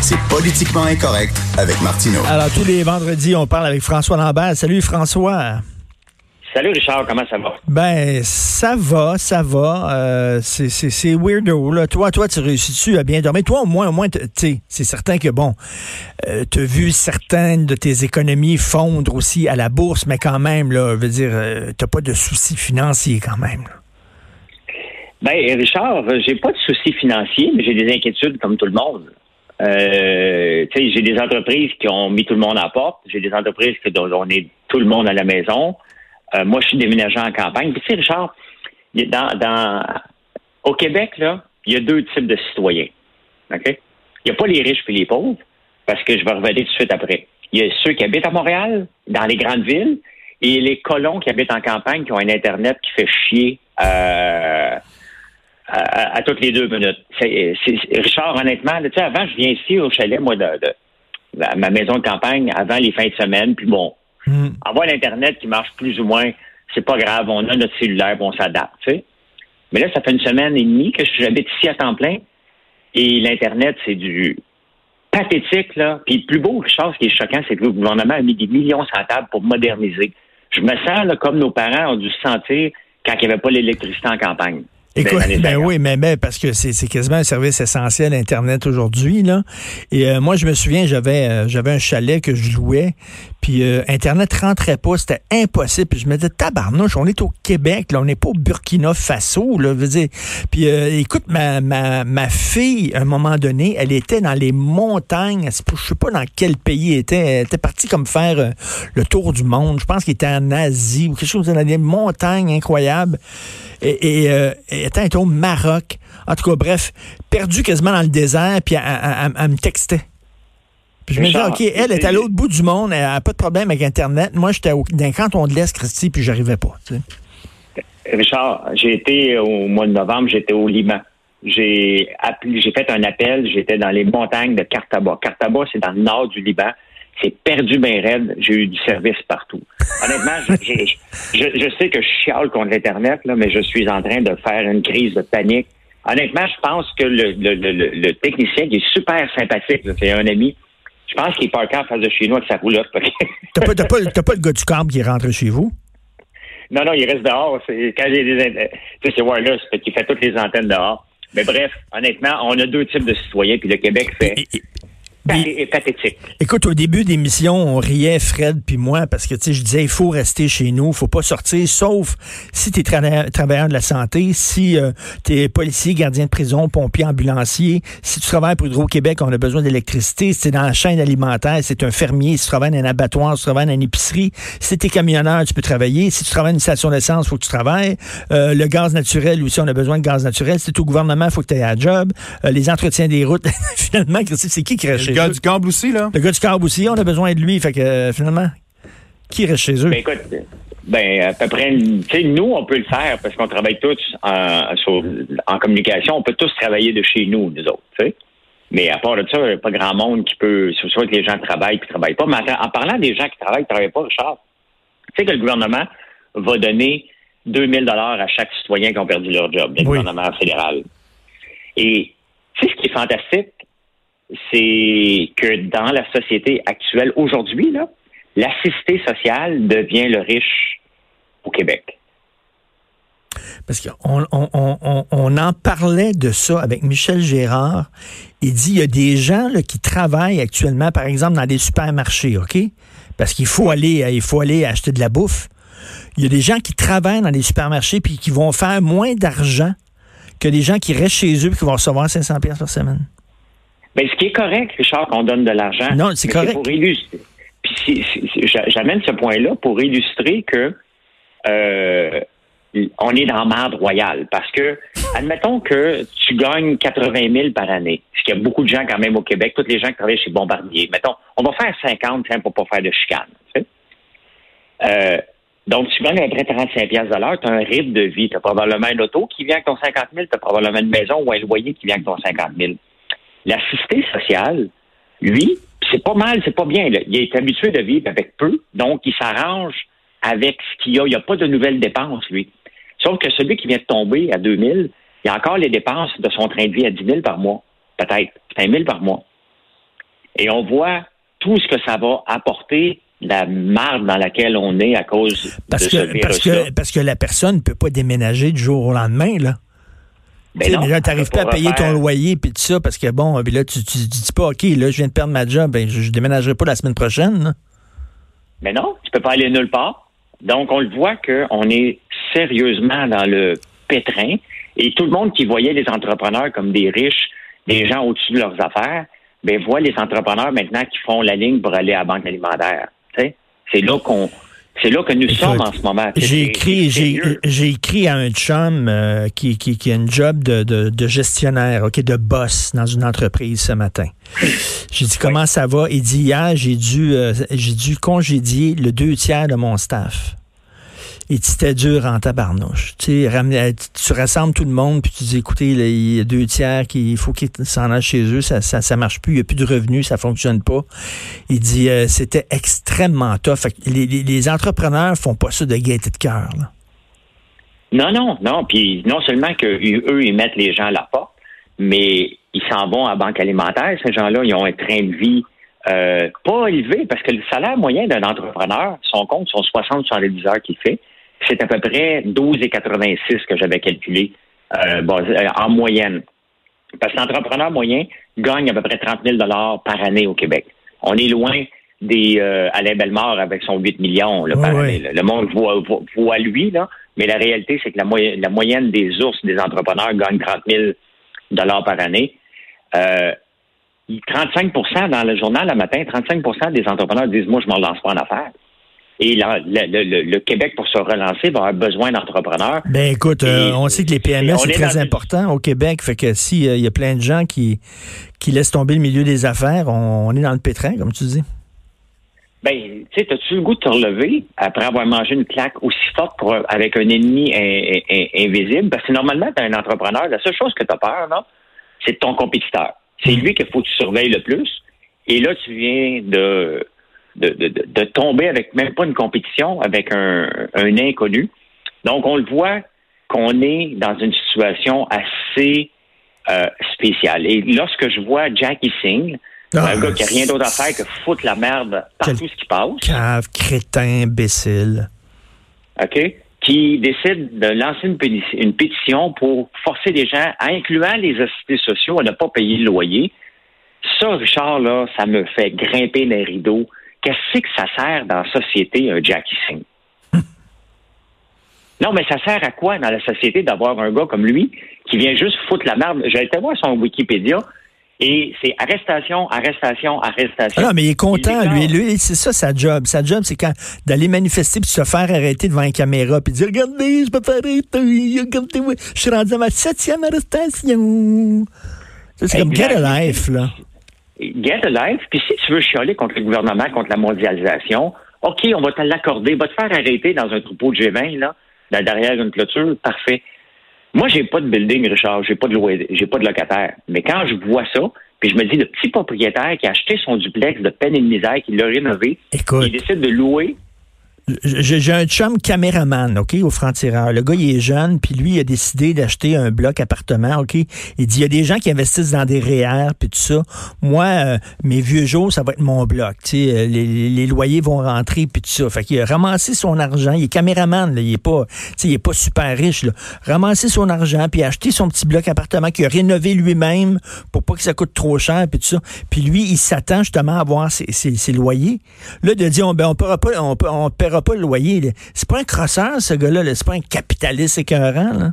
C'est politiquement incorrect avec Martineau. Alors, tous les vendredis, on parle avec François Lambert. Salut, François. Salut, Richard. Comment ça va? Ben, ça va. C'est weirdo, là. Toi, tu réussis-tu à bien dormir? Toi, au moins, tu sais, c'est certain que, bon, tu as vu certaines de tes économies fondre aussi à la bourse, mais quand même, là, je veux dire, t'as pas de soucis financiers quand même, là. Ben, Richard, j'ai pas de soucis financiers, mais j'ai des inquiétudes comme tout le monde. Tu sais, j'ai des entreprises qui ont mis tout le monde à la porte. J'ai des entreprises dont on est tout le monde à la maison. Moi, je suis déménageant en campagne. Puis, tu sais, Richard, au Québec, là, il y a deux types de citoyens. OK? Il n'y a pas les riches puis les pauvres, parce que je vais revenir tout de suite après. Il y a ceux qui habitent à Montréal, dans les grandes villes, et les colons qui habitent en campagne, qui ont un Internet qui fait chier à toutes les 2 minutes. Richard, honnêtement, tu sais, avant, je viens ici au chalet, moi, de ma maison de campagne, avant les fins de semaine, puis bon, avoir l'Internet qui marche plus ou moins, c'est pas grave, on a notre cellulaire, on s'adapte, tu sais. Mais là, ça fait 1 semaine et demie que j'habite ici à temps plein, et l'Internet, c'est du pathétique, là. Puis le plus beau, Richard, ce qui est choquant, c'est que le gouvernement a mis des millions sur la table pour moderniser. Je me sens, là, comme nos parents ont dû se sentir quand il n'y avait pas l'électricité en campagne. Écoute, ben oui, mais parce que c'est quasiment un service essentiel Internet aujourd'hui, là. Et moi, je me souviens, j'avais un chalet que je louais, puis Internet rentrait pas, c'était impossible. Puis je me disais, tabarnouche, on est au Québec, là, on n'est pas au Burkina Faso, là, je veux dire. Puis écoute, ma fille, à un moment donné, elle était dans les montagnes, je sais pas dans quel pays elle était partie comme faire le tour du monde. Je pense qu'elle était en Asie ou quelque chose dans des montagnes incroyables. Elle était au Maroc. En tout cas, bref, perdue quasiment dans le désert, puis elle me textait. Puis je me disais, OK, elle est à l'autre bout du monde, elle n'a pas de problème avec Internet. Moi, j'étais dans le canton de l'Est, Christy, puis j'arrivais pas. Tu sais. Richard, j'ai été au mois de novembre, j'étais au Liban. J'ai fait un appel, j'étais dans les montagnes de Cartaba. Cartaba, c'est dans le nord du Liban. C'est perdu bien raide. J'ai eu du service partout. Honnêtement, je sais que je chiale contre l'Internet, là, mais je suis en train de faire une crise de panique. Honnêtement, je pense que le technicien qui est super sympathique, là, c'est un ami, je pense qu'il est parké en face de chez nous avec sa roulotte. T'as pas le gars du camp qui est rentré chez vous? Non, il reste dehors. Quand j'ai des... Tu sais, c'est wireless, qui fait toutes les antennes dehors. Mais bref, honnêtement, on a 2 types de citoyens, puis le Québec fait... Et pathétique. Écoute, au début des missions, on riait, Fred puis moi, parce que, tu sais, je disais, il faut rester chez nous, faut pas sortir, sauf si t'es travailleur de la santé, si t'es policier, gardien de prison, pompier, ambulancier, si tu travailles pour Hydro-Québec, on a besoin d'électricité, si t'es dans la chaîne alimentaire, si t'es un fermier, si tu travailles dans un abattoir, si tu travailles dans une épicerie, si t'es camionneur, tu peux travailler, si tu travailles dans une station d'essence, faut que tu travailles, le gaz naturel aussi, on a besoin de gaz naturel, si t'es au gouvernement, faut que t'aies un job, les entretiens des routes, finalement, c'est qui reste? Le gars du câble aussi, là. Le gars du câble aussi, on a besoin de lui. Fait que, finalement, qui reste chez eux? Ben, écoute, à peu près, tu sais, nous, on peut le faire parce qu'on travaille tous en communication. On peut tous travailler de chez nous autres, tu sais. Mais à part de ça, il n'y a pas grand monde qui peut, soit que les gens travaillent et ne travaillent pas. Mais en parlant des gens qui travaillent pas, Richard, tu sais que le gouvernement va donner 2000 $ à chaque citoyen qui a perdu leur job, le gouvernement fédéral. Et tu sais ce qui est fantastique? C'est que dans la société actuelle, aujourd'hui, là, l'assisté sociale devient le riche au Québec. Parce qu'on en parlait de ça avec Michel Gérard. Il dit, il y a des gens là, qui travaillent actuellement, par exemple, dans des supermarchés, OK? Parce qu'il faut aller acheter de la bouffe. Il y a des gens qui travaillent dans des supermarchés puis qui vont faire moins d'argent que des gens qui restent chez eux et qui vont recevoir 500 $ par semaine. Ben, ce qui est correct, Richard, qu'on donne de l'argent. Non, c'est correct. C'est pour illustrer. Puis j'amène ce point-là pour illustrer que on est dans marde royale. Parce que, admettons que tu gagnes 80 000 par année, parce qu'il y a beaucoup de gens quand même au Québec, tous les gens qui travaillent chez Bombardier. Mettons, on va faire 50 pour pas faire de chicane. Tu sais? Donc, tu gagnes à peu près 35 $ tu as un rythme de vie. Tu as probablement une auto qui vient avec ton 50 000, tu as probablement une maison ou un loyer qui vient avec ton 50 000. L'assisté social, lui, c'est pas mal, c'est pas bien. Là. Il est habitué de vivre avec peu, donc il s'arrange avec ce qu'il y a. Il n'y a pas de nouvelles dépenses, lui. Sauf que celui qui vient de tomber à 2000, il a encore les dépenses de son train de vie à 10 000 par mois. peut-être 1 000 par mois. Et on voit tout ce que ça va apporter, la marde dans laquelle on est à cause de ce virus-là. Parce que la personne ne peut pas déménager du jour au lendemain, là. Mais non, là, t'arrives pas à payer ton loyer puis tout ça, parce que bon, puis là, tu dis pas, OK, là, je viens de perdre ma job, ben, je déménagerai pas la semaine prochaine, là. Mais non, tu peux pas aller nulle part. Donc, on le voit qu'on est sérieusement dans le pétrin, et tout le monde qui voyait les entrepreneurs comme des riches, des gens au-dessus de leurs affaires, ben, voit les entrepreneurs maintenant qui font la ligne pour aller à la banque alimentaire. T'sais? C'est là que nous sommes en ce moment. J'ai écrit à un chum qui a une job de gestionnaire, OK, de boss dans une entreprise ce matin. J'ai dit comment ça va? Il dit hier, j'ai dû congédier le 2/3 de mon staff. Et c'était dur en tabarnouche. Tu rassembles tout le monde puis tu dis, écoutez, il y a 2/3 qu'il faut qu'ils s'en aillent chez eux, ça marche plus, il n'y a plus de revenus, ça fonctionne pas. Il dit, c'était extrêmement tough. Fait que les entrepreneurs font pas ça de gaieté de cœur. Non. Puis non seulement que eux, ils mettent les gens à la porte, mais ils s'en vont à la banque alimentaire. Ces gens-là, ils ont un train de vie pas élevé parce que le salaire moyen d'un entrepreneur, son compte, son 60-70 heures qu'il fait, c'est à peu près 12,86 que j'avais calculé en moyenne. Parce que l'entrepreneur moyen gagne à peu près 30 000 $ par année au Québec. On est loin des Alain Bellemare avec son 8 millions par année. Là. Le monde voit lui, là, mais la réalité, c'est que la moyenne des ours des entrepreneurs gagne 30 000 $ par année. 35% dans le journal le matin, 35% des entrepreneurs disent « Moi, je ne me relance pas en affaires ». Et le Québec, pour se relancer, va avoir besoin d'entrepreneurs. Ben écoute, on sait que les PME, c'est très important au Québec. Fait que s'il y a plein de gens qui laissent tomber le milieu des affaires, on est dans le pétrin, comme tu dis. Ben, tu sais, as-tu le goût de te relever après avoir mangé une claque aussi forte avec un ennemi invisible? Parce que normalement, tu es un entrepreneur, la seule chose que tu as peur, non, c'est de ton compétiteur. C'est lui qu'il faut que tu surveilles le plus. Et là, tu viens de tomber avec même pas une compétition, avec un inconnu. Donc, on le voit qu'on est dans une situation assez spéciale. Et lorsque je vois Jackie Singh, un gars qui n'a rien d'autre à faire que foutre la merde partout ce qui passe. Cave, crétin, imbécile. OK? Qui décide de lancer une pétition pour forcer les gens, incluant les assistés sociaux, à ne pas payer le loyer. Ça, Richard, là, ça me fait grimper les rideaux. Qu'est-ce que ça sert dans la société, un Jackie Singh? Non, mais ça sert à quoi dans la société d'avoir un gars comme lui qui vient juste foutre la merde? J'allais te voir son Wikipédia et c'est arrestation. Ah non, mais il est content, lui. C'est ça, sa job. Sa job, c'est quand d'aller manifester puis se faire arrêter devant une caméra puis dire « Regardez, je peux faire arrêter, regardez-moi, je suis rendu à ma 7e arrestation. » C'est comme « Get a life », là. Get a life, puis si tu veux chialer contre le gouvernement, contre la mondialisation, OK, on va te l'accorder, va te faire arrêter dans un troupeau de G20, là, derrière une clôture, parfait. Moi, j'ai pas de building, Richard, j'ai pas de locataire. Mais quand je vois ça, puis je me dis, le petit propriétaire qui a acheté son duplex de peine et de misère, qui l'a rénové, il décide de louer. J'ai un chum caméraman, OK, au Franc-tireur. Le gars, il est jeune, puis lui, il a décidé d'acheter un bloc appartement, OK? Il dit, il y a des gens qui investissent dans des REER, puis tout ça. Moi, mes vieux jours, ça va être mon bloc, tu sais. Les loyers vont rentrer, puis tout ça. Fait qu'il a ramassé son argent. Il est caméraman, là. Il est pas super riche, là. Ramassé son argent, puis acheté son petit bloc appartement qu'il a rénové lui-même pour pas que ça coûte trop cher, puis tout ça. Puis lui, il s'attend justement à avoir ses loyers. Là, de dire, on paiera pas le loyer. Là. C'est pas un crosseur, ce gars-là. Là. C'est pas un capitaliste écœurant. Là.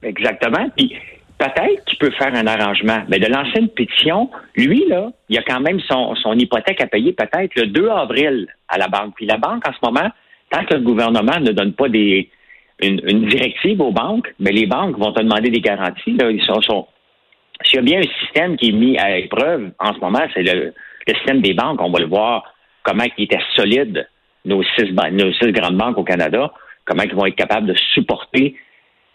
Exactement. Puis peut-être qu'il peut faire un arrangement. Mais de lancer une pétition, lui, là, il a quand même son hypothèque à payer peut-être le 2 avril à la banque. Puis la banque, en ce moment, tant que le gouvernement ne donne pas une directive aux banques, mais les banques vont te demander des garanties. Là. S'il y a bien un système qui est mis à épreuve en ce moment, c'est le système des banques. On va le voir comment il était solide. Nos six grandes banques au Canada, comment ils vont être capables de supporter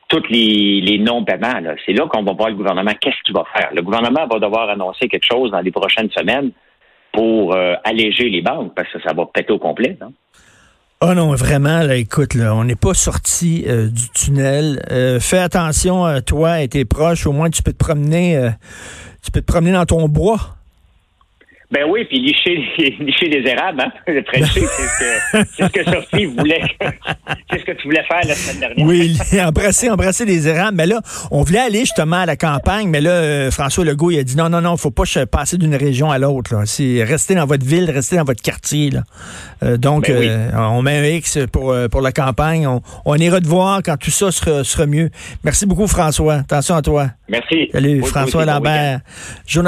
tous les non-paiements. Là. C'est là qu'on va voir le gouvernement. Qu'est-ce qu'il va faire? Le gouvernement va devoir annoncer quelque chose dans les prochaines semaines pour alléger les banques, parce que ça va péter au complet. Hein? Ah non, vraiment, là, écoute, là, on n'est pas sorti du tunnel. Fais attention à toi et tes proches. Au moins, tu peux te promener, dans ton bois. Ben oui, puis licher des érables, hein, le prêcher, c'est ce que Sophie voulait, c'est ce que tu voulais faire la semaine dernière. Oui, embrasser des érables, mais là, on voulait aller justement à la campagne, mais là, François Legault, il a dit non, faut pas passer d'une région à l'autre, là. C'est rester dans votre ville, rester dans votre quartier, là. Donc, on met un X pour la campagne, on ira te voir quand tout ça sera mieux. Merci beaucoup, François, attention à toi. Merci. Salut, François Lambert.